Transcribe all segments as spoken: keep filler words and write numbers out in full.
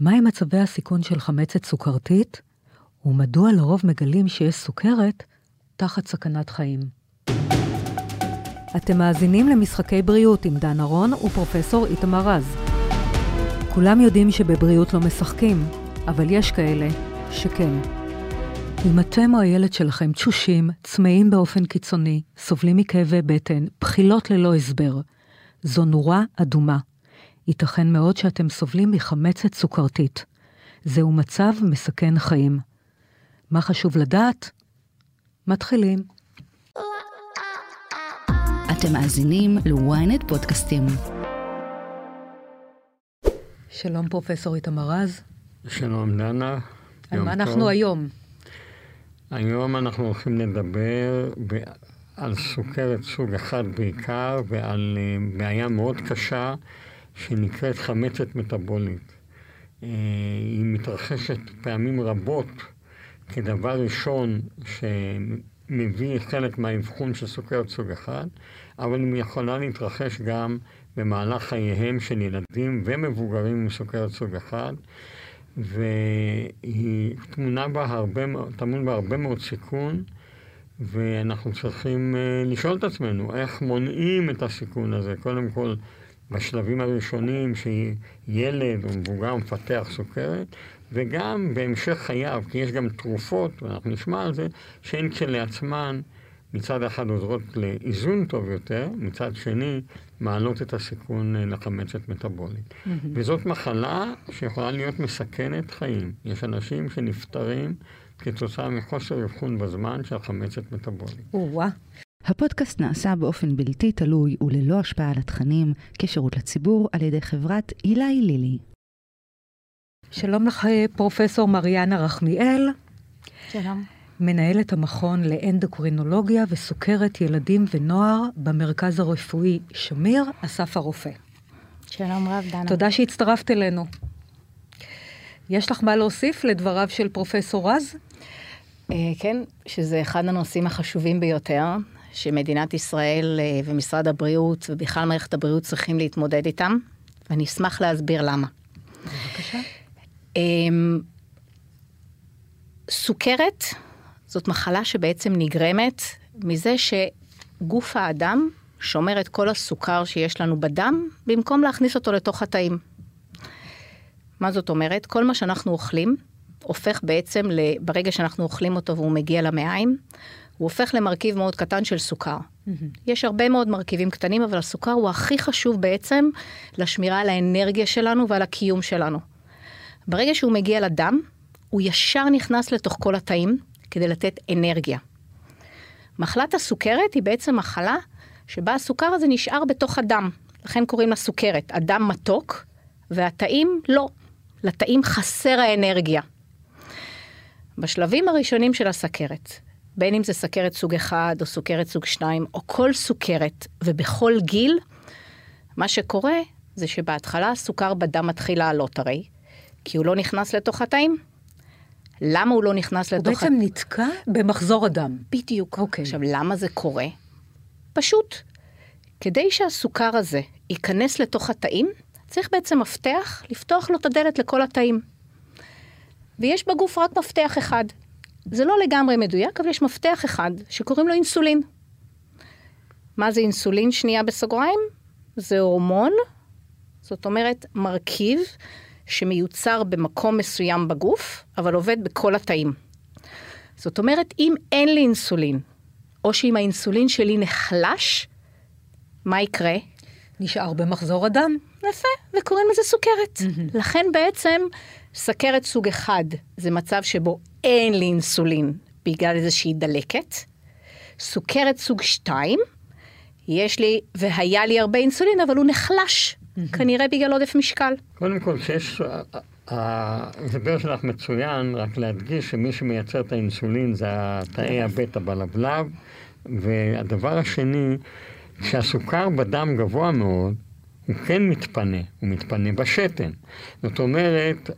מהם מצבי הסיכון של חמצת סוכרתית, ומדוע לרוב מגלים שיש סוכרת תחת סכנת חיים. אתם מאזינים למשחקי בריאות עם דנה רון ופרופסור איתמר רז. כולם יודעים שבבריאות לא משחקים, אבל יש כאלה שכן. אם אתם או הילד שלכם תשושים, צמאים באופן קיצוני, סובלים מכאבי בטן, בחילות ללא הסבר, זו נורה אדומה. ייתכן מאוד שאתם סובלים מחמצת סוכרתית. זהו מצב מסכן חיים. מה חשוב לדעת? מתחילים. אתם מאזינים לוויינט פודקאסטים. שלום פרופסור איתמר רז. שלום דנה. על מה אנחנו היום? היום אנחנו הולכים לדבר על סוכרת סוג אחד בעיקר, ועל בעיה מאוד קשה שנקראת חמצת מטאבולית. היא מתרחשת פעמים רבות כדבר ראשון שמביא חלק מהאבחון של סוכרת סוג אחד, אבל היא יכולה להתרחש גם במהלך חייהם של ילדים ומבוגרים עם סוכרת סוג אחד, והיא טמונה בה הרבה, טמון בה הרבה מאוד סיכון, ואנחנו צריכים לשאול את עצמנו איך מונעים את הסיכון הזה. קודם כל, בשלבים הראשונים שילד או מבוגר מפתח סוכרת, וגם בהמשך חייו, כי יש גם תרופות, ואנחנו נשמע על זה, שהן כשלעצמן מצד אחד עוזרות לאיזון טוב יותר, מצד שני מעלות את הסיכון לחמצת מטאבולית. Mm-hmm. וזאת מחלה שיכולה להיות מסכנת חיים. יש אנשים שנפטרים כתוצאה מחוסר אבחון בזמן של חמצת מטאבולית. וואו. הפודקאסט נעשה באופן בלתי תלוי וללא השפעה על התכנים כשירות לציבור על ידי חברת אילי לילי. שלום לך פרופסור מריאנה רחמיאל. שלום. מנהלת המכון לאנדוקרינולוגיה וסוכרת ילדים ונוער במרכז הרפואי שמיר, אסף הרופא. שלום רב דנה. תודה שהצטרפת אלינו. יש לך מה להוסיף לדבריו של פרופסור רז? כן, שזה אחד הנושאים החשובים ביותר שמדינת ישראל ומשרד הבריאות ובכלל מערכת הבריאות צריכים להתמודד איתם, ואני אשמח להסביר למה. בבקשה. סוכרת זאת מחלה שבעצם נגרמת מזה שגוף האדם שומר את כל הסוכר שיש לנו בדם, במקום להכניס אותו לתוך התאים. מה זאת אומרת? כל מה שאנחנו אוכלים הופך בעצם, ברגע שאנחנו אוכלים אותו והוא מגיע למעיים, הוא הופך למרכיב מאוד קטן של סוכר. Mm-hmm. יש הרבה מאוד מרכיבים קטנים, אבל הסוכר הוא הכי חשוב בעצם לשמירה על האנרגיה שלנו ועל הקיום שלנו. ברגע שהוא מגיע לדם, הוא ישר נכנס לתוך כל התאים, כדי לתת אנרגיה. מחלת הסוכרת היא בעצם מחלה שבה הסוכר הזה נשאר בתוך הדם. לכן קוראים לה סוכרת. הדם מתוק, והתאים לא. לתאים חסר האנרגיה. בשלבים הראשונים של הסוכרת, בין אם זה סוכרת סוג אחד או סוכרת סוג שניים, או כל סוכרת, ובכל גיל, מה שקורה זה שבהתחלה הסוכר בדם מתחיל לעלות הרי, כי הוא לא נכנס לתוך התאים. למה הוא לא נכנס לתוך... הוא בעצם נתקע במחזור הדם. בדיוק. אוקיי. עכשיו, למה זה קורה? פשוט. כדי שהסוכר הזה ייכנס לתוך התאים, צריך בעצם מפתח, לפתוח לו את הדלת לכל התאים. ויש בגוף רק מפתח אחד. זה לא לגמרי מדויק, אבל יש מפתח אחד שקוראים לו אינסולין. מה זה אינסולין שנייה בסוגריים? זה הורמון, זאת אומרת מרכיב שמיוצר במקום מסוים בגוף, אבל עובד בכל התאים. זאת אומרת, אם אין לי אינסולין, או שאם האינסולין שלי נחלש, מה יקרה? נשאר במחזור הדם. יפה, וקוראים לזה סוכרת. Mm-hmm. לכן בעצם, סוכרת סוג אחד, זה מצב שבו אין לי אינסולין, בגלל איזושהי דלקת. סוכרת סוג שתיים, יש לי, והיה לי הרבה אינסולין, אבל הוא נחלש. כנראה בגלל עודף משקל. קודם כל, שיש, ההסבר שלך מצוין, רק להדגיש שמי שמייצר את האינסולין זה תאי הבטא בלבלב, והדבר השני, שהסוכר בדם גבוה מאוד, הוא כן מתפנה, הוא מתפנה בשתן. זאת אומרת,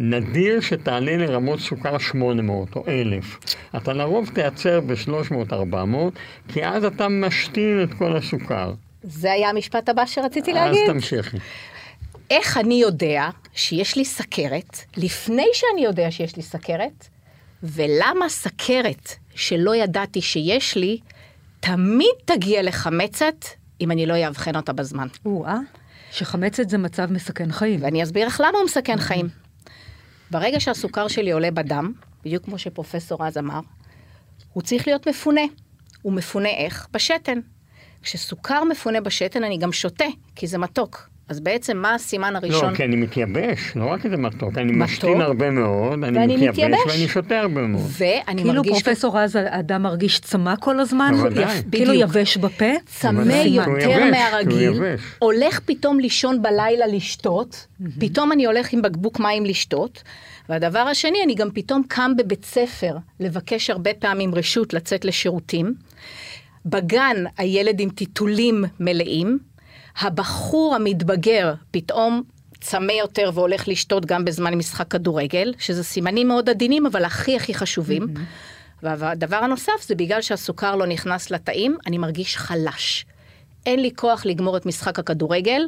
נדיר שתעלה לרמות סוכר שמונה מאות או אלף. אתה לרוב תייצר ב-שלוש מאות ארבע מאות, כי אז אתה משתין את כל הסוכר. זה היה המשפט הבא שרציתי להגיד. אז תמשיכי. איך אני יודע שיש לי סכרת, לפני שאני יודע שיש לי סכרת, ולמה סכרת שלא ידעתי שיש לי, תמיד תגיע לחמצת, אם אני לא אבחן אותה בזמן. וואה, שחמצת זה מצב מסכן חיים. ואני אסביר לך למה הוא מסכן חיים. ברגע שהסוכר שלי עולה בדם, בדיוק כמו שפרופסור רז אמר, הוא צריך להיות מפונה. הוא מפונה איך? בשתן. כשסוכר מפונה בשתן, אני גם שותה, כי זה מתוק. אז בעצם מה הסימן הראשון? לא, כי אני מתייבש, לא רק איזה מתוק, אני משתין הרבה מאוד, אני מתייבש ואני שותה הרבה מאוד. כאילו פרופסור רז, האדם מרגיש צמא כל הזמן, כאילו יבש בפה. צמא יותר מהרגיל, הולך פתאום לישון בלילה לשתות, פתאום אני הולך עם בקבוק מים לשתות, והדבר השני, אני גם פתאום קם בבית ספר, לבקש הרבה פעמים רשות לצאת לשירותים, בגן הילד עם טיטולים מלאים, הבחור המתבגר פתאום צמא יותר והולך לשתות גם בזמן משחק כדורגל, שזה סימנים מאוד עדינים, אבל הכי הכי חשובים. Mm-hmm. והדבר הנוסף זה בגלל שהסוכר לא נכנס לתאים, אני מרגיש חלש. אין לי כוח לגמור את משחק הכדורגל,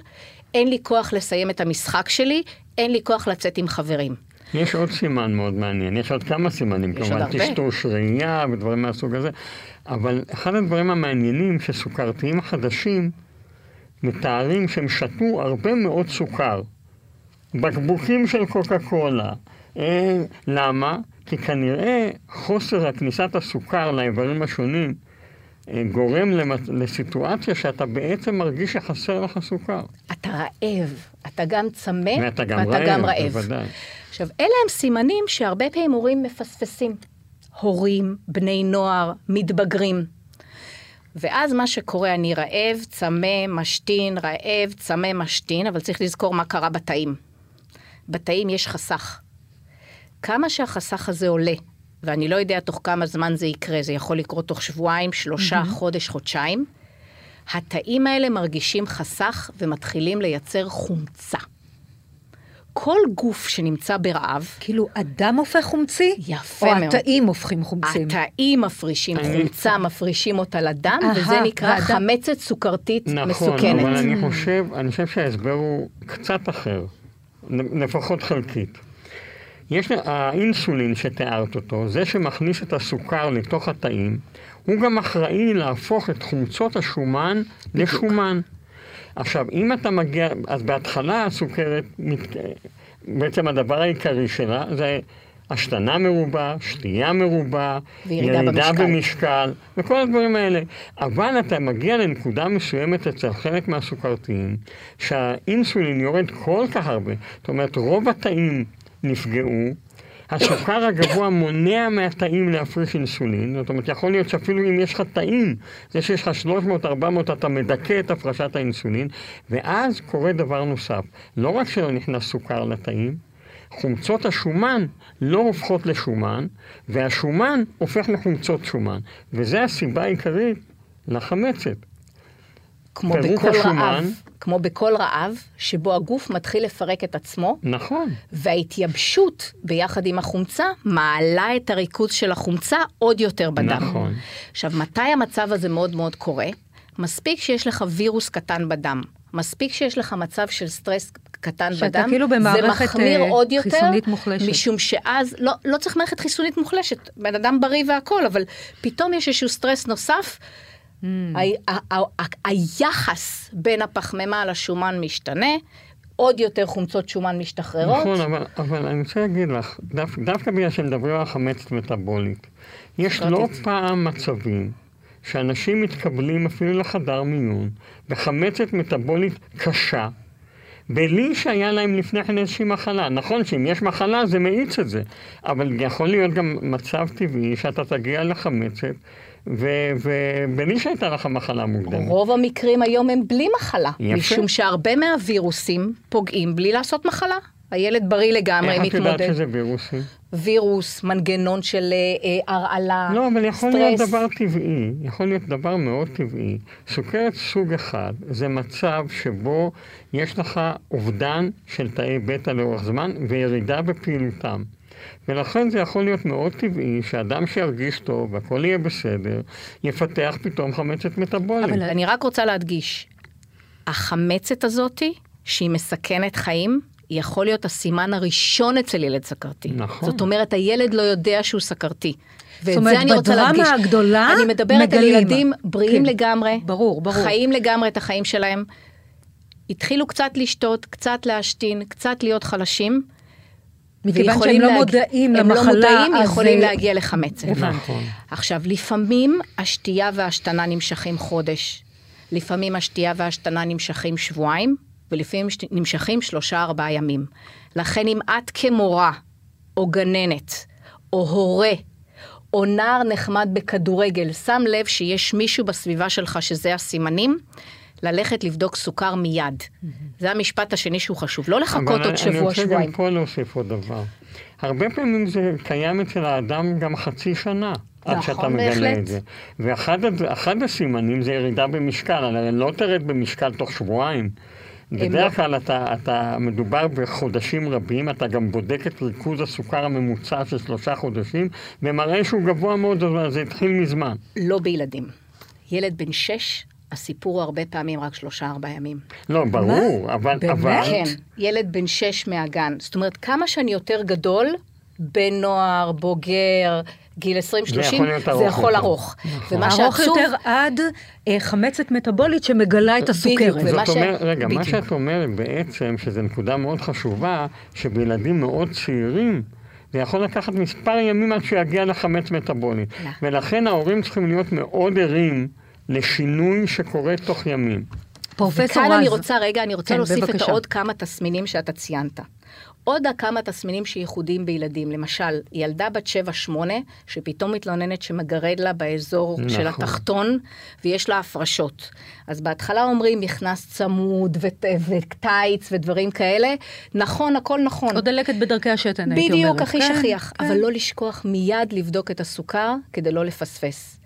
אין לי כוח לסיים את המשחק שלי, אין לי כוח לצאת עם חברים. יש עוד סימן מאוד מעניין, יש עוד כמה סימנים, כלומר טשטוש ראייה ודברים מהסוג הזה, אבל אחד הדברים המעניינים שסוכרתיים חדשים, מתארים שהם שתו הרבה מאוד סוכר, בקבוקים של קוקה קולה. אה, למה? כי כנראה חוסר הכניסת הסוכר לאיברים השונים אה, גורם למת... לסיטואציה שאתה בעצם מרגיש שחסר לך סוכר. אתה רעב, אתה גם צמא ואתה גם ואתה רעב. גם רעב. עכשיו, אלה הם סימנים שהרבה פעמים הורים מפספסים. הורים, בני נוער, מתבגרים. ואז מה שקורה, אני רעב, צמא, משתין, רעב, צמא, משתין, אבל צריך לזכור מה קרה בתאים. בתאים יש חסך. כמה שהחסך הזה עולה, ואני לא יודע תוך כמה זמן זה יקרה, זה יכול לקרות תוך שבועיים, שלושה, mm-hmm. חודש, חודשיים, התאים האלה מרגישים חסך ומתחילים לייצר חומצה. כל גוף שנמצא ברעב... כאילו, אדם הופך חומצי? יפה מאוד. או התאים הופכים חומצים? התאים מפרישים חומצה, מפרישים אותה לדם, וזה נקרא חמצת סוכרתית מסוכנת. נכון, אבל אני חושב, אני חושב שההסבר הוא קצת אחר, לפחות חלקית. יש האינסולין שתיארת אותו, זה שמכניס את הסוכר לתוך התאים, הוא גם אחראי להפוך את חומצות השומן לשומן. עכשיו, אם אתה מגיע, אז בהתחלה הסוכרת, בעצם הדבר העיקרי שלה, זה השתנה מרובה, שתייה מרובה, ירידה במשקל, וכל הדברים האלה. אבל אתה מגיע לנקודה מסוימת אצל חלק מהסוכרתיים, שהאינסולין יורד כל כך הרבה. זאת אומרת, רוב התאים נפגעו, הסוכר הגבוה מונע מהתאים להפריש אינסולין, זאת אומרת, יכול להיות שאפילו אם יש לך תאים, זה שיש לך שלוש מאות ארבע מאות, אתה מדכא את הפרשת האינסולין, ואז קורה דבר נוסף. לא רק שלא נכנס סוכר לתאים, חומצות השומן לא הופכות לשומן, והשומן הופך לחומצות שומן. וזה הסיבה העיקרית לחמצת. כמו בכל רעב, כמו בכל רעב, שבו הגוף מתחיל לפרק את עצמו. נכון. וההתייבשות ביחד עם החומצה, מעלה את הריכוז של החומצה עוד יותר בדם. נכון. עכשיו, מתי המצב הזה מאוד מאוד קורה? מספיק שיש לך וירוס קטן בדם. מספיק שיש לך מצב של סטרס קטן בדם, כאילו זה מחמיר אה, עוד יותר, משום שאז, לא, לא צריך מערכת חיסונית מוחלשת, בן אדם בריא והכל, אבל פתאום יש איזשהו סטרס נוסף, היחס בין הפחמימה לשומן משתנה, עוד יותר חומצות שומן משתחררות. נכון, אבל אני רוצה להגיד לך, דווקא בגלל שמדברים על חמצת מטאבולית, יש לא פעם מצבים שאנשים מתקבלים אפילו לחדר מיון, בחמצת מטאבולית קשה, בלי שהיה להם לפני כן איזושהי מחלה. נכון שאם יש מחלה זה מאיץ את זה, אבל יכול להיות גם מצב טבעי שאתה תגיע לחמצת, ובלי שהייתה לך מחלה מוקדמת. רוב המקרים היום הם בלי מחלה, יפה. משום שהרבה מהווירוסים פוגעים בלי לעשות מחלה. הילד בריא לגמרי מתמודד. איך את יודעת שזה וירוסים? וירוס, מנגנון של הרעלה, סטרס. לא, אבל יכול להיות דבר טבעי, יכול להיות דבר מאוד טבעי. סוכרת סוג אחד זה מצב שבו יש לך אובדן של תאי בטא לאורך זמן וירידה בפעילותם. ולכן זה יכול להיות מאוד טבעי שאדם שירגיש טוב, הכל יהיה בסדר, יפתח פתאום חמצת מטאבולית. אבל אני רק רוצה להדגיש, החמצת הזאת שהיא מסכנת חיים, יכול להיות הסימן הראשון אצל ילד סכרתי. נכון. זאת אומרת, הילד לא יודע שהוא סכרתי. זאת אומרת, בדרמה הגדולה מגלים. אני מדברת על ילדים בריאים לגמרי. ברור, ברור. חיים לגמרי את החיים שלהם. התחילו קצת לשתות, קצת להשתין, קצת להיות חלשים. מכיוון שהם לא מודעים למחלה. הם לא מודעים, יכולים להגיע לחמצת. נכון. עכשיו, לפעמים השתייה וההשתנה נמשכים חודש. לפעמים השתייה וההשתנה נמשכים שבועיים. ולפעמים נמשכים שלושה ארבעה ימים. לכן אם את כמורה, או גננת, או הורה, או נער נחמד בכדורגל, שם לב שיש מישהו בסביבה שלך שזה הסימנים, ללכת לבדוק סוכר מיד. זה המשפט השני שהוא חשוב, לא לחכות עוד שבוע, שבועיים. אבל אני רוצה גם פה להוסיף עוד דבר. הרבה פעמים זה קיים אצל האדם גם חצי שנה. עד שאתה מגלה את זה. ואחד הסימנים זה ירידה במשקל, אני לא תרד במשקל תוך שבועיים. בדרך כלל אתה, אתה מדובר בחודשים רבים, אתה גם בודק את ריכוז הסוכר הממוצע של שלושה חודשים, ומראה שהוא גבוה מאוד, אז זה התחיל מזמן. לא בילדים. ילד בן שש, הסיפור הרבה פעמים רק שלושה ארבעה ימים. לא, ברור, מה? אבל... באמת? אבל... כן, ילד בן שש מהגן. זאת אומרת, כמה שאני יותר גדול, בן נוער, בוגר... גיל עשרים שלושים, זה יכול ארוך. ארוך יותר עד חמצת מטאבולית שמגלה את הסוכרת. רגע, מה שאת אומרת בעצם, שזו נקודה מאוד חשובה, שבילדים מאוד צעירים, זה יכול לקחת מספר ימים עד שיגיע לחמצת מטאבולית. ולכן ההורים צריכים להיות מאוד ערים לשינוי שקורה תוך ימים. פרופסור רז. וכאן אני רוצה, רגע, אני רוצה להוסיף את עוד כמה תסמינים שאתה ציינת. עוד כמה תסמינים שייחודיים בילדים, למשל, ילדה בת שבע שמונה, שפתאום מתלוננת שמגרד לה באזור נכון. של התחתון, ויש לה הפרשות. אז בהתחלה אומרים, מכנס צמוד ות... ותייץ ודברים כאלה, נכון, הכל נכון. עוד דלקת בדרכי השתן, הייתי אומרת. בדיוק, הכי כן, שכיח, כן. אבל לא לשכוח מיד לבדוק את הסוכר, כדי לא לפספס.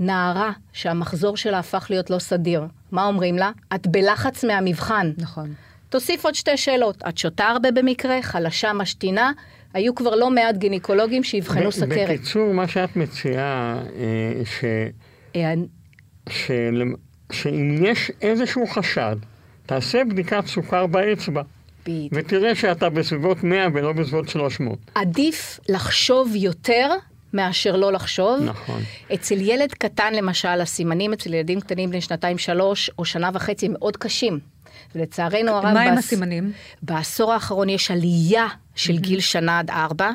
נערה שהמחזור שלה הפך להיות לא סדיר, מה אומרים לה? את בלחץ מהמבחן. נכון. תוסיף עוד שתי שאלות, את שותה הרבה במקרה, חלשה, משתינה, היו כבר לא מעט גינקולוגים שיבחנו סכרת. בקיצור, מה שאת מציעה, ש... ש... שאם יש איזשהו חשד, תעשה בדיקת סוכר באצבע, ותראה שאתה בסביבות מאה ולא בסביבות שלוש מאות. עדיף לחשוב יותר מאשר לא לחשוב. נכון. אצל ילד קטן, למשל, הסימנים אצל ילדים קטנים בני שנתיים שלוש או שנה וחצי הם מאוד קשים. ולצערנו הרב, מה הם הסימנים? בעשור האחרון יש עלייה של גיל שנה עד ארבע,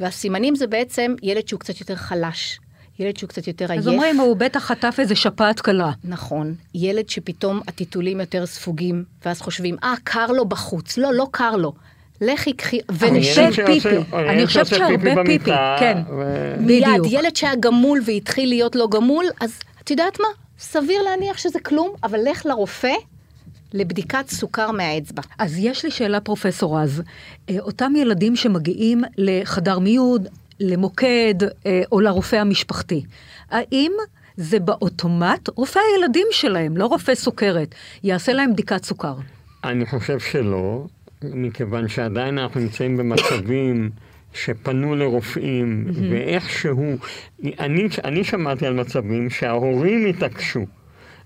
והסימנים זה בעצם ילד שהוא קצת יותר חלש, ילד שהוא קצת יותר עייף. אז אומרים, הוא בטח חטף איזה שפעת קלה. נכון, ילד שפתאום הטיטולים יותר ספוגים, ואז חושבים, אה, קר לו בחוץ, לא, לא קר לו. לכי קחי, ונשב פיפי. אני חושבת שהרבה פיפי, כן. מיד, ילד שהיה גמול והתחיל להיות לא גמול, אז את יודעת מה? סביר להניח שזה כלום, אבל לך לרופא, לבדיקת סוכר מהאצבע. אז יש לי שאלה, פרופסור רז. אותם ילדים שמגיעים לחדר מיון, למוקד, או לרופא המשפחתי, האם זה באוטומט רופא הילדים שלהם, לא רופא סוכרת, יעשה להם בדיקת סוכר? אני חושב שלא, מכיוון שעדיין אנחנו נמצאים במצבים שפנו לרופאים, ואיכשהו, אני, אני שמעתי על מצבים שההורים התעקשו.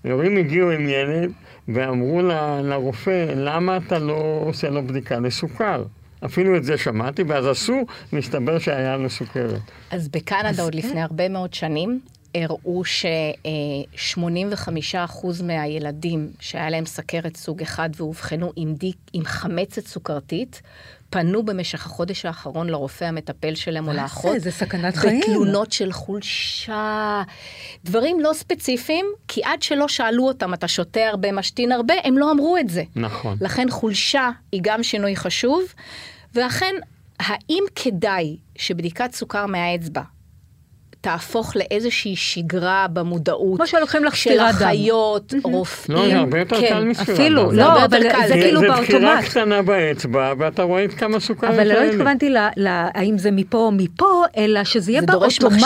ההורים הגיעו עם ילד, ואמרו ל, לרופא, למה אתה לא עושה לו בדיקה לסוכר? אפילו את זה שמעתי, ואז עשו, מסתבר שהיה לו סוכרת. אז בקנדה אז... עוד לפני הרבה מאוד שנים, הראו ש-שמונים וחמישה אחוז מהילדים שהיה להם סוכרת סוג אחד, והובחנו עם, דיק, עם חמצת סוכרתית, פנו במשך החודש האחרון לרופא המטפל שלהם או לאחות. זה סכנת חיים. בתלונות של חולשה. דברים לא ספציפיים, כי עד שלא שאלו אותם, אתה שותה הרבה, משתין הרבה, הם לא אמרו את זה. נכון. לכן חולשה היא גם שינוי חשוב. ואכן, האם כדאי שבדיקת סוכר מהאצבע תהפוך לאיזושהי שגרה במודעות. מה שהולכים לך שתירה דם. של החיות, רופאים. לא, הרבה יותר קל מספירה. אפילו, לא, אבל זה כאילו באוטומט. זה בחירה קטנה באצבע, ואתה רואה את כמה סוכר כאלה. אבל לא התכוונתי האם זה מפה או מפה, אלא שזה יהיה באוטומט.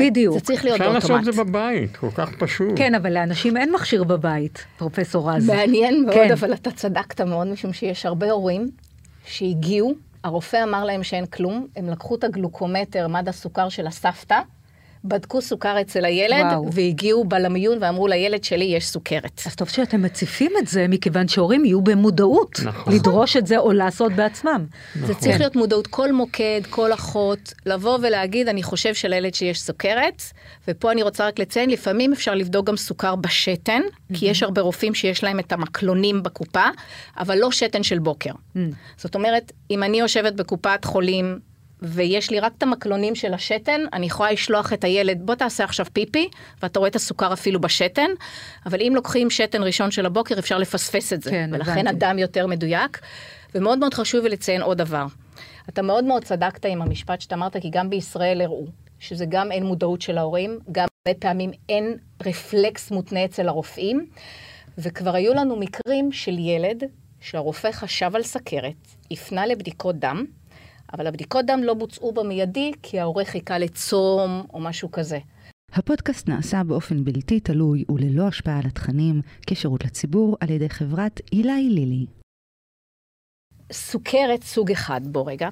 בדיוק. זה צריך להיות באוטומט. אפשר לעשות את זה בבית, כל כך פשוט. כן, אבל לאנשים אין מכשיר בבית, פרופסור רז. מעניין מאוד, אבל אתה צדקת מאוד, משום שיש הרבה הורים שהגיעו, הרופא אמר להם שאין כלום, הם לקחו את הגלוקומטר, מד הסוכר של הסבתא בדקו סוכר אצל הילד, וואו. והגיעו בלמיון ואמרו לילד שלי יש סוכרת. אז טוב שאתם מציפים את זה, מכיוון שהורים יהיו במודעות, נכון. לדרוש את זה או לעשות בעצמם. נכון. זה צריך להיות מודעות, כל מוקד, כל אחות, לבוא ולהגיד, אני חושב שלילד שיש סוכרת, ופה אני רוצה רק לציין, לפעמים אפשר לבדוק גם סוכר בשתן, mm-hmm. כי יש הרבה רופאים שיש להם את המקלונים בקופה, אבל לא שתן של בוקר. Mm-hmm. זאת אומרת, אם אני יושבת בקופת חולים, ויש לי רק את המקלונים של השתן, אני יכולה לשלוח את הילד, בוא תעשה עכשיו פיפי, ואתה רואה את הסוכר אפילו בשתן, אבל אם לוקחים שתן ראשון של הבוקר, אפשר לפספס את זה, כן, ולכן הדם יותר מדויק, ומאוד מאוד חשוב לציין עוד דבר. אתה מאוד מאוד צדקת עם המשפט שאתה אמרת, כי גם בישראל הראו, שזה גם אין מודעות של ההורים, גם הרבה פעמים אין רפלקס מותנה אצל הרופאים, וכבר היו לנו מקרים של ילד, שהרופא חשב על סכרת, הפנה לבדיקות דם, אבל הבדיקות דם לא בוצעו במיידי, כי ההורה חיכה לצום או משהו כזה. הפודקאסט נעשה באופן בלתי תלוי וללא השפעה על התכנים, כשירות לציבור על ידי חברת אילי לילי. סוכרת סוג אחד, בוא רגע.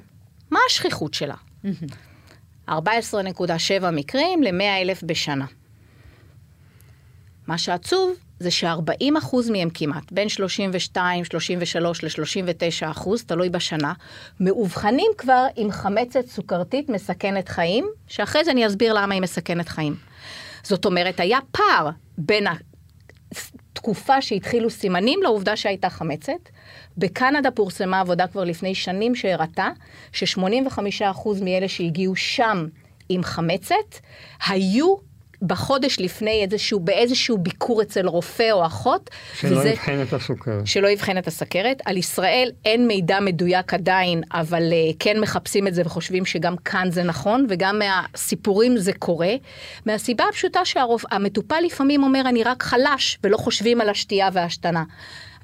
מה השכיחות שלה? ארבע עשרה נקודה שבע מקרים ל-מאה אלף בשנה. מה שעצוב זה ש-ארבעים אחוז מהם כמעט, בין שלושים ושתיים, שלושים ושלוש ל-שלושים ותשע אחוז, תלוי בשנה, מאובחנים כבר עם חמצת סוכרתית מסכנת חיים, שאחרי זה אני אסביר למה היא מסכנת חיים. זאת אומרת, היה פער בין התקופה שהתחילו סימנים לעובדה שהייתה חמצת. בקנדה פורסמה עבודה כבר לפני שנים שהראתה, ש-שמונים וחמישה אחוז מאלה שהגיעו שם עם חמצת, היו בחודש לפני איזשהו, באיזשהו ביקור אצל רופא או אחות. שלא וזה, יבחן את הסוכרת. שלא יבחן את הסוכרת. על ישראל אין מידע מדויק עדיין, אבל כן מחפשים את זה וחושבים שגם כאן זה נכון, וגם מהסיפורים זה קורה. מהסיבה הפשוטה שהמטופל לפעמים אומר, אני רק חלש, ולא חושבים על השתייה וההשתנה.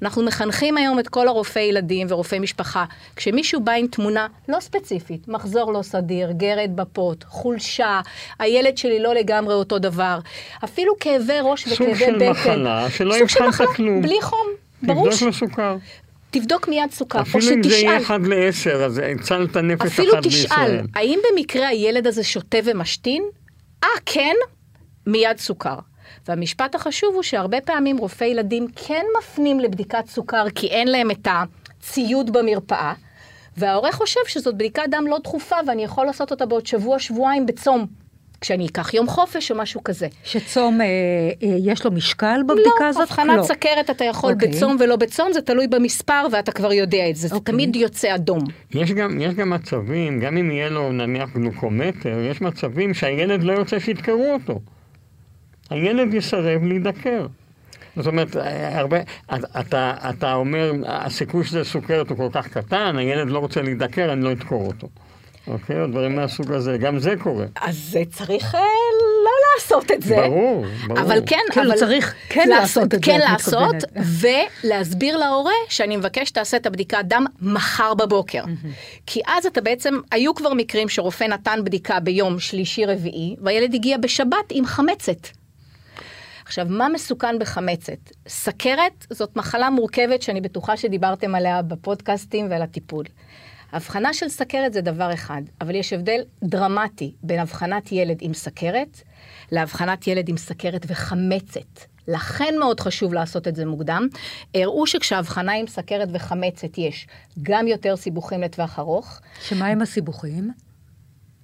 אנחנו מחנכים היום את כל הרופאי ילדים ורופאי משפחה, כשמישהו בא עם תמונה לא ספציפית, מחזור לא סדיר, גרד בפות, חולשה, הילד שלי לא לגמרי אותו דבר, אפילו כאבי ראש וכאבי בטן. סוג של מחלה, שלא יבחן את כלום. בלי חום, ברור. תבדוק לסוכר. תבדוק מיד סוכר, או שתשאל. אפילו אם זה יהיה אחד לעשר, אז הצלת נפש אחת בישראל. אפילו תשאל, האם במקרה הילד הזה שותה ומשתין? אה, כן, מיד סוכר. והמשפט החשוב הוא שהרבה פעמים רופאי ילדים כן מפנים לבדיקת סוכר, כי אין להם את הציוד במרפאה, וההורה חושב שזאת בדיקת דם לא דחופה, ואני יכול לעשות אותה בעוד שבוע, שבועיים בצום, כשאני אקח יום חופש או משהו כזה. שצום, אה, אה, יש לו משקל בבדיקה לא, הזאת? לא, הבחנת סכרת אתה יכול okay. בצום ולא בצום, זה תלוי במספר, ואתה כבר יודע את זה, okay. זה תמיד יוצא אדום. יש גם, יש גם מצבים, גם אם יהיה לו נניח גלוקומטר, יש מצבים שהילד לא יוצא שיתקרו אותו. הילד יסרב להידקר. זאת אומרת, הרבה, אתה, אתה אומר, הסיכוי שזה סוכרת הוא כל כך קטן, הילד לא רוצה להידקר, אני לא אדקור אותו. אוקיי? הדברים מהסוג הזה, גם זה קורה. אז צריך לא לעשות את זה. ברור, ברור. אבל כן, כן אבל צריך כן לעשות את זה. כן לעשות, ולהסביר להורה שאני מבקש תעשה את הבדיקת דם מחר בבוקר. כי אז אתה בעצם, היו כבר מקרים שרופא נתן בדיקה ביום שלישי רביעי, והילד הגיע בשבת עם חמצת. עכשיו, מה מסוכן בחמצת? סכרת זאת מחלה מורכבת שאני בטוחה שדיברתם עליה בפודקאסטים ועל הטיפול. הבחנה של סכרת זה דבר אחד, אבל יש הבדל דרמטי בין הבחנת ילד עם סכרת להבחנת ילד עם סכרת וחמצת. לכן מאוד חשוב לעשות את זה מוקדם. הראו שכשהבחנה עם סכרת וחמצת יש גם יותר סיבוכים לטווח ארוך. שמה הם הסיבוכים?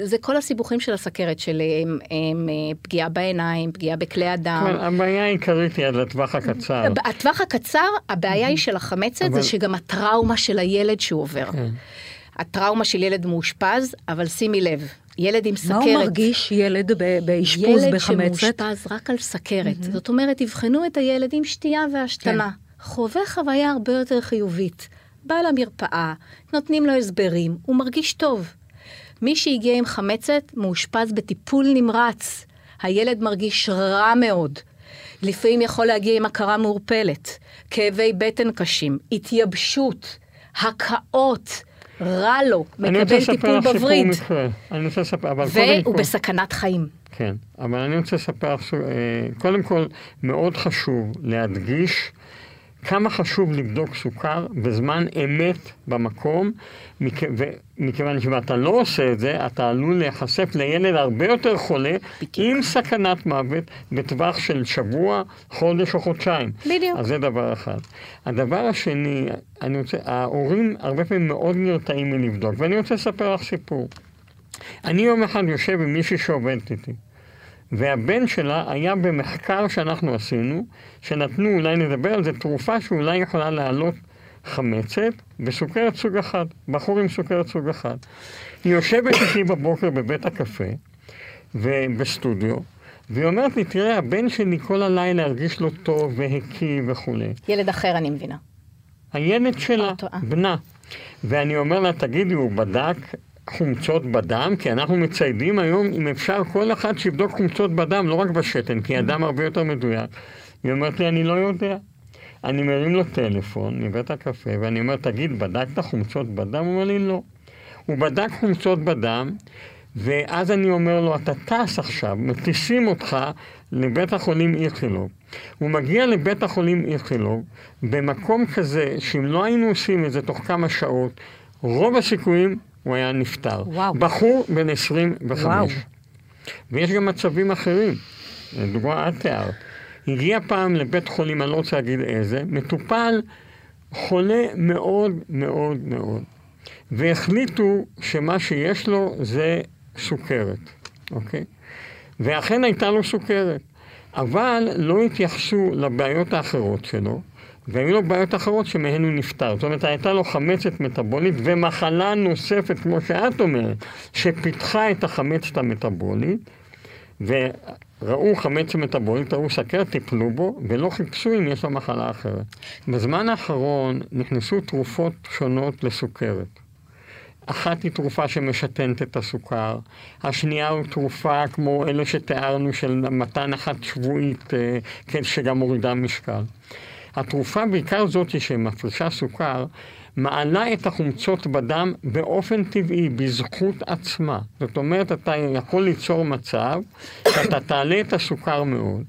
זה כל הסיבוכים של הסכרת, של הם, הם, פגיעה בעיניים, פגיעה בכלי הדם. הבעיה העיקרית היא על הטווח הקצר. הטווח הקצר, הבעיה היא של החמצת, אבל זה שגם הטראומה של הילד שהוא עובר. כן. הטראומה של ילד מאושפז, אבל שימי לב, ילד עם סכרת. מה הוא מרגיש ילד באשפוז בחמצת? ילד שמאושפז רק על סכרת. Mm-hmm. זאת אומרת, יבחנו את הילד עם שתייה והשתנה. כן. חווה חוויה הרבה יותר חיובית. בא למרפאה, נותנים לו הסברים, הוא מרגיש טוב. מי שהגיע עם חמצת מאושפז בטיפול נמרץ. הילד מרגיש רע מאוד. לפעמים יכול להגיע עם הכרה מעורפלת, כאבי בטן קשים, התייבשות, הקאות, רע לו, מקבל טיפול בברית. אני רוצה לספר לך סיפור מקרה. והוא בסכנת חיים. כן, אבל אני רוצה לספר לך, קודם כל מאוד חשוב להדגיש כמה חשוב לבדוק סוכר בזמן אמת במקום, מכ... מכיוון שאתה לא עושה את זה, אתה עלול להיחשף לילד הרבה יותר חולה, עם סכנת מוות בטווח של שבוע, חודש או חודשיים. בדיוק. אז זה דבר אחד. הדבר השני, אני רוצה, ההורים הרבה פעמים מאוד נרתעים מלבדוק, ואני רוצה לספר לך סיפור. אני יום אחד יושב עם מישהי שעובדת איתי, והבן שלה היה במחקר שאנחנו עשינו, שנתנו, אולי נדבר על זה, תרופה שאולי יכולה להעלות חמצת וסוכרת סוג אחד, בחור עם סוכרת סוג אחד. היא יושבת איתי בבוקר בבית הקפה ובסטודיו, והיא אומרת לי, תראה, הבן שלי כל הלילה הרגיש לו טוב והקיא וכו'. ילד אחר, אני מבינה. הילד שלה, בנה. ואני אומר לה, תגידי, הוא בדק חומצות בדם, כי אנחנו מציידים היום, אם אפשר, כל אחד שיבדוק חומצות בדם, לא רק בשתן, כי הדם הרבה יותר מדויק. היא אומרת לי, אני לא יודע. אני מרים לו טלפון מבית הקפה, ואני אומר, תגיד, בדקת חומצות בדם? הוא אומר לי, לא. הוא בדק חומצות בדם, ואז אני אומר לו, אתה טס עכשיו, מטיסים אותך לבית החולים איכילוב. הוא מגיע לבית החולים איכילוב, במקום כזה, שאם לא היינו עושים את זה תוך כמה שעות, רוב הסיכויים, הוא היה נפטר. וואו. בחור בן עשרים וחמש. וואו. ויש גם מצבים אחרים. לדוגמה, את תיארת. הגיע פעם לבית חולים, אני לא רוצה להגיד איזה, מטופל חולה מאוד מאוד מאוד. והחליטו שמה שיש לו זה סוכרת. אוקיי? ואכן הייתה לו סוכרת. אבל לא התייחסו לבעיות האחרות שלו. והיו לו בעיות אחרות שמהן הוא נפטר. זאת אומרת, הייתה לו חמצת מטאבולית ומחלה נוספת, כמו שאת אומרת, שפיתחה את החמצת המטאבולית, וראו חמצת מטאבולית, ראו סוכר, טיפלו בו, ולא חיפשו אם יש לו מחלה אחרת. בזמן האחרון נכנסו תרופות שונות לסוכרת. אחת היא תרופה שמשתנת את הסוכר, השנייה היא תרופה כמו אלה שתיארנו של מתן אחת שבועית, שגם מורידה משקל. התרופה, בעיקר זאת שמפרישה סוכר, מעלה את החומצות בדם באופן טבעי, בזכות עצמה. זאת אומרת, אתה יכול ליצור מצב שאתה תעלה את הסוכר מאוד,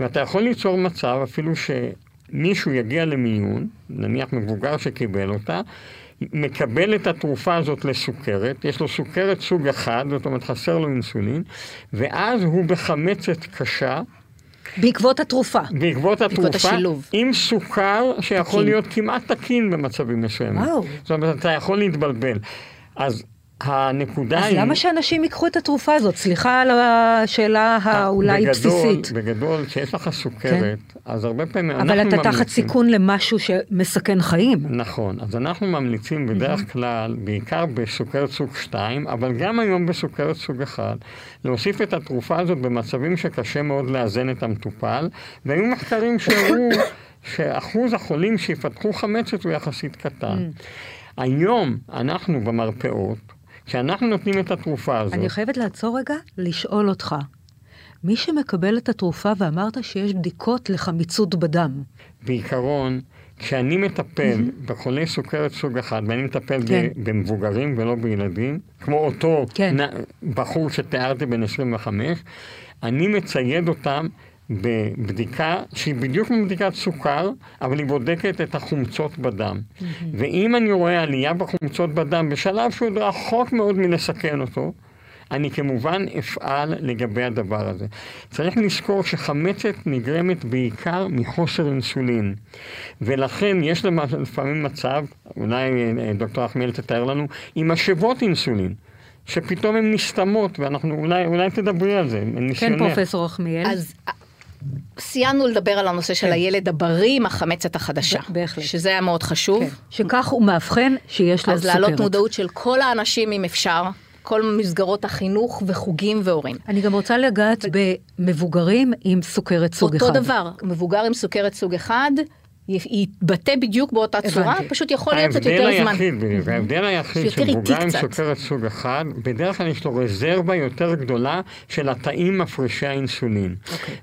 ואתה יכול ליצור מצב אפילו שמישהו יגיע למיון, נניח מבוגר שקיבל אותה, מקבל את התרופה הזאת לסוכרת, יש לו סוכרת סוג אחד, זאת אומרת חסר לו אינסולין, ואז הוא בחמצת קשה, בעקבות התרופה. בעקבות התרופה, עם סוכר שיכול להיות כמעט תקין במצבים מסוימים. זאת אומרת, אתה יכול להתבלבל. אז הנקודה היא... אז למה שאנשים ייקחו את התרופה הזאת? סליחה על השאלה האולי בסיסית. בגדול, כשיש לך סוכרת, אז הרבה פעמים אנחנו ממליצים... אבל אתה תחת סיכון למשהו שמסכן חיים. נכון. אז אנחנו ממליצים בדרך כלל, בעיקר בסוכרת סוג שתיים, אבל גם היום בסוכרת סוג אחד, להוסיף את התרופה הזאת במצבים שקשה מאוד לאזן את המטופל, והיו מחקרים שהראו שאחוז החולים שיפתחו חמצת הוא יחסית קטן. היום אנחנו במרפאות, כשאנחנו נותנים את התרופה הזאת... אני חייבת לעצור רגע, לשאול אותך. מי שמקבל את התרופה ואמרת שיש בדיקות לחמיצות בדם. בעיקרון, כשאני מטפל בחולי סוכרת סוג אחד, ואני מטפל כן. במבוגרים ולא בילדים, כמו אותו כן. בחור שתיארתי בן עשרים וחמש, אני מצייד אותם בבדיקה שהיא בדיוק מבדיקת סוכר, אבל היא בודקת את החומצות בדם. Mm-hmm. ואם אני רואה עלייה בחומצות בדם בשלב שהוא רחוק מאוד מלסכן אותו, אני כמובן אפעל לגבי הדבר הזה. צריך לזכור שחמצת נגרמת בעיקר מחוסר אינסולין. ולכן יש לפעמים מצב, אולי דוקטור רחמיאל תתאר לנו, עם משאבות אינסולין. שפתאום הן נסתמות, ואנחנו אולי, אולי תדברי על זה. כן, פרופסור רחמיאל. אז... סיימנו לדבר על הנושא של הילד הבריא עם החמצת החדשה, שזה היה מאוד חשוב. שכך הוא מאבחן שיש לו סוכרת. אז להעלות מודעות של כל האנשים אם אפשר, כל מסגרות החינוך וחוגים והורים. אני גם רוצה לגעת במבוגרים עם סוכרת סוג אחד. אותו דבר, מבוגר עם סוכרת סוג אחד, יתבטא בדיוק באותה צורה, פשוט יכול להיות קצת יותר זמן. ההבדל היחיד שמבוגר עם סוכרת סוג אחד, בדרך כלל יש לו רזרבה יותר גדולה של התאים מפרישי האינסולין.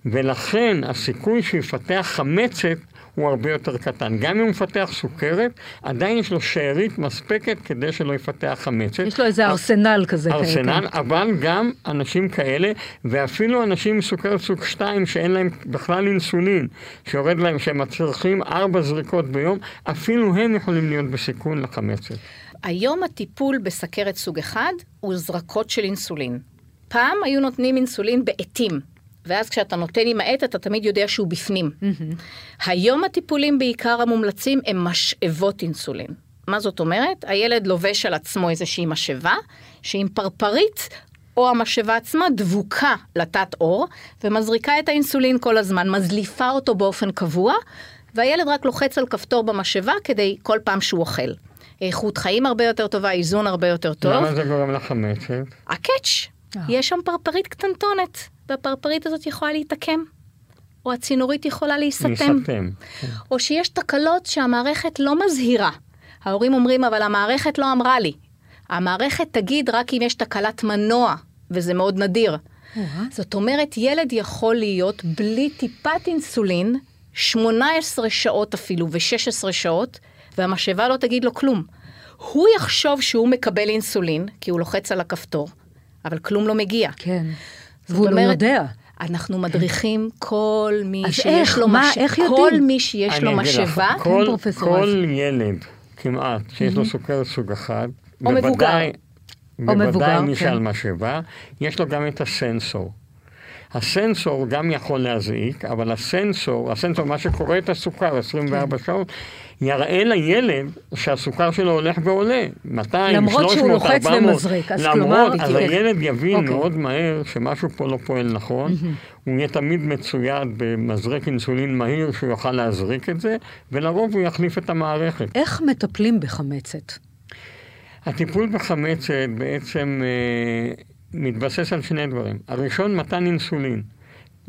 ולכן הסיכוי שיפתח חמצת הוא הרבה יותר קטן. גם אם הוא מפתח סוכרת, עדיין יש לו שארית מספקת כדי שלא יפתח חמצת. יש לו איזה ארסנל כזה. ארסנל, אבל גם אנשים כאלה, ואפילו אנשים עם סוכרת סוג שתיים, שאין להם בכלל אינסולין, שיורד להם שהם מצריכים ארבע זריקות ביום, אפילו הם יכולים להיות בסיכון לחמצת. היום הטיפול בסוכרת סוג אחד הוא זרקות של אינסולין. פעם היו נותנים אינסולין בעתים, ואז כשאתה נותן עם העט, אתה תמיד יודע שהוא בפנים. היום הטיפולים בעיקר המומלצים הם משאבות אינסולין. מה זאת אומרת? הילד לובש על עצמו איזושהי משאבה, שהיא עם פרפרית, או המשאבה עצמה דבוקה לתת אור, ומזריקה את האינסולין כל הזמן, מזליפה אותו באופן קבוע, והילד רק לוחץ על כפתור במשאבה כדי כל פעם שהוא אוכל. איכות חיים הרבה יותר טובה, איזון הרבה יותר טוב. למה זה גורם לחמצת? הקאץ'. יש שם פרפרית קטנטונת, והפרפרית הזאת יכולה להתעקם, או הצינורית יכולה להיסתם, או שיש תקלות שהמערכת לא מזהירה. ההורים אומרים, אבל המערכת לא אמרה לי. המערכת תגיד רק אם יש תקלת מנוע, וזה מאוד נדיר. זאת אומרת, ילד יכול להיות בלי טיפת אינסולין, שמונה עשרה שעות אפילו, ו-שש עשרה שעות, והמשאבה לא תגיד לו כלום. הוא יחשוב שהוא מקבל אינסולין, כי הוא לוחץ על הכפתור, אבל כלום לא מגיע. כן. והוא לא יודע. אנחנו מדריכים כל מי שיש לו משאבה. כל מי שיש לו משאבה. כל ילד כמעט שיש לו סוכרת סוג אחד, או מבוגר. בוודאי משאל משאבה, יש לו גם את הסנסור. הסנסור גם יכול להזעיק, אבל הסנסור, הסנסור, מה שקורה את הסוכר, עשרים וארבע שעות, יראה לילד שהסוכר שלו הולך ועולה, מאתיים, שלוש מאות, ארבע מאות, למרות, אז הילד יבין מאוד מהר שמשהו פה לא פועל נכון, הוא יהיה תמיד מצויד במזרק אינסולין מהיר שהוא יוכל להזריק את זה, ולרוב הוא יחליף את המערכת. איך מטפלים בחמצת? הטיפול בחמצת בעצם מתבסס על שני דברים. הראשון, מתן אינסולין.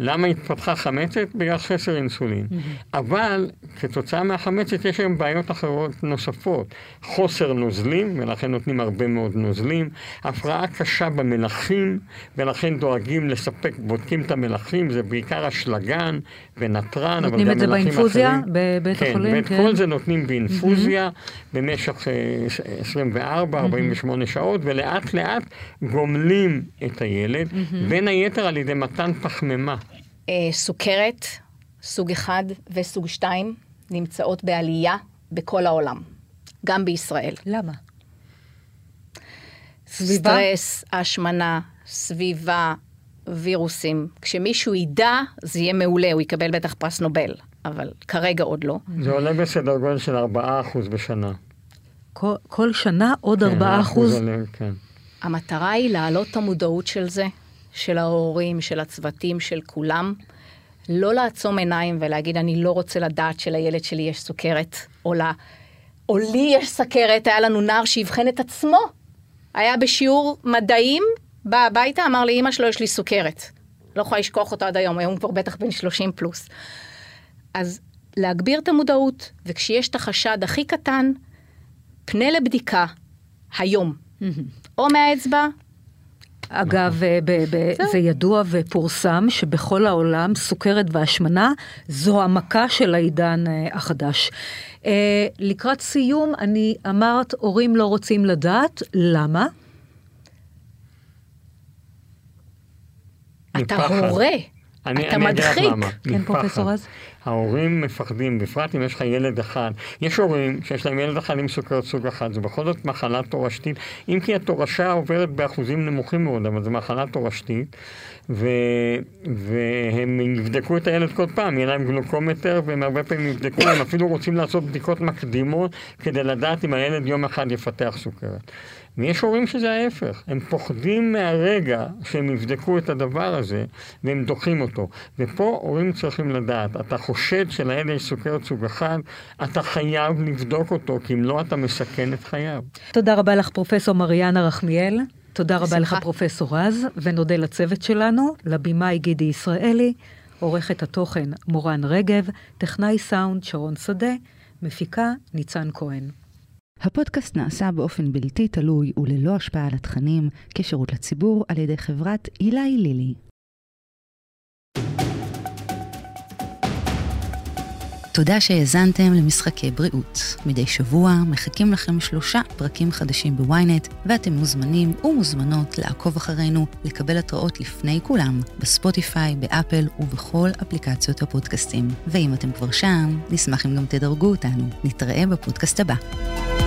למה התפתחה חמצת? בגלל חסר אינסולין. Mm-hmm. אבל כתוצאה מהחמצת יש היום בעיות אחרות נוספות. חוסר נוזלים, ולכן נותנים הרבה מאוד נוזלים. הפרעה קשה במלחים, ולכן דואגים לספק, בודקים את המלחים, זה בעיקר השלגן ונטרן, אבל גם מלחים אחרים. נותנים את זה באינפוזיה? בבית כן, החולים? ואת כן. כל זה נותנים באינפוזיה, mm-hmm. במשך עשרים וארבע עד ארבעים ושמונה mm-hmm. שעות, ולאט לאט גומלים את הילד, mm-hmm. בין היתר על ידי מתן פחמימה. סוכרת, סוג אחד וסוג שתיים, נמצאות בעלייה בכל העולם. גם בישראל. למה? סביבה? סטרס, השמנה, סביבה, וירוסים. כשמישהו ידע, זה יהיה מעולה, הוא יקבל בטח פרס נובל, אבל כרגע עוד לא. זה עולה בסדר גודל של ארבעה אחוז בשנה. כל, כל שנה עוד כן, ארבעה אחוז? עולה, כן. המטרה היא להעלות את המודעות של זה. של ההורים, של הצוותים, של כולם, לא לעצום עיניים ולהגיד, אני לא רוצה לדעת שלילד שלי יש סוכרת, או, לה, או לי יש סוכרת, היה לנו נער שיבחן את עצמו. היה בשיעור מדעים, בא הביתה, אמר לי, אמא שלו יש לי סוכרת. לא יכולה לשכוח אותו עד היום, היום הוא כבר בטח בין שלושים פלוס. אז להגביר את המודעות, וכשיש את החשד הכי קטן, פנה לבדיקה, היום. או מהאצבע, אגב, זה ידוע ופורסם שבכל העולם סוכרת והשמנה זו המכה של העידן החדש. לקראת סיום, אני אמרת, הורים לא רוצים לדעת, למה? אתה הורה, אתה מדחיק. כן, פרופסור רז? ההורים מפחדים, בפרט אם יש לך ילד אחד. יש הורים שיש להם ילד אחד עם סוכרת סוג אחד, זה בכל זאת מחלה תורשתית, אם כי התורשה עוברת באחוזים נמוכים מאוד, אבל זו מחלה תורשתית, ו... והם יבדקו את הילד כל פעם, יהיה להם גלוקומטר, והם הרבה פעמים יבדקו, הם אפילו רוצים לעשות בדיקות מקדימות, כדי לדעת אם הילד יום אחד יפתח סוכרת. ויש הורים שזה ההפך, הם פוחדים מהרגע שהם יבדקו את הדבר הזה, והם דוחים אותו. ופה הורים צריכים לדעת, אתה חושד שלילד יש סוכרת סוג אחד, אתה חייב לבדוק אותו, כי אם לא אתה מסכן את חייו. תודה רבה לך פרופסור מריאנה רחמיאל, תודה רבה לך פרופסור רז, ונודה לצוות שלנו, לבימה גידי ישראלי, עורכת התוכן מורן רגב, טכנאי סאונד שרון שדה, מפיקה ניצן כהן. הפודקאסט נעשה באופן בלתי תלוי וללא השפעה על התכנים כשירות לציבור על ידי חברת אילי לילי. תודה שהאזנתם למשחקי בריאות. מדי שבוע מחכים לכם שלושה פרקים חדשים בוויינט, ואתם מוזמנים ומוזמנות לעקוב אחרינו, לקבל התראות לפני כולם, בספוטיפיי, באפל ובכל אפליקציות הפודקאסטים. ואם אתם כבר שם, נשמח אם גם תדרגו אותנו. נתראה בפודקאסט הבא.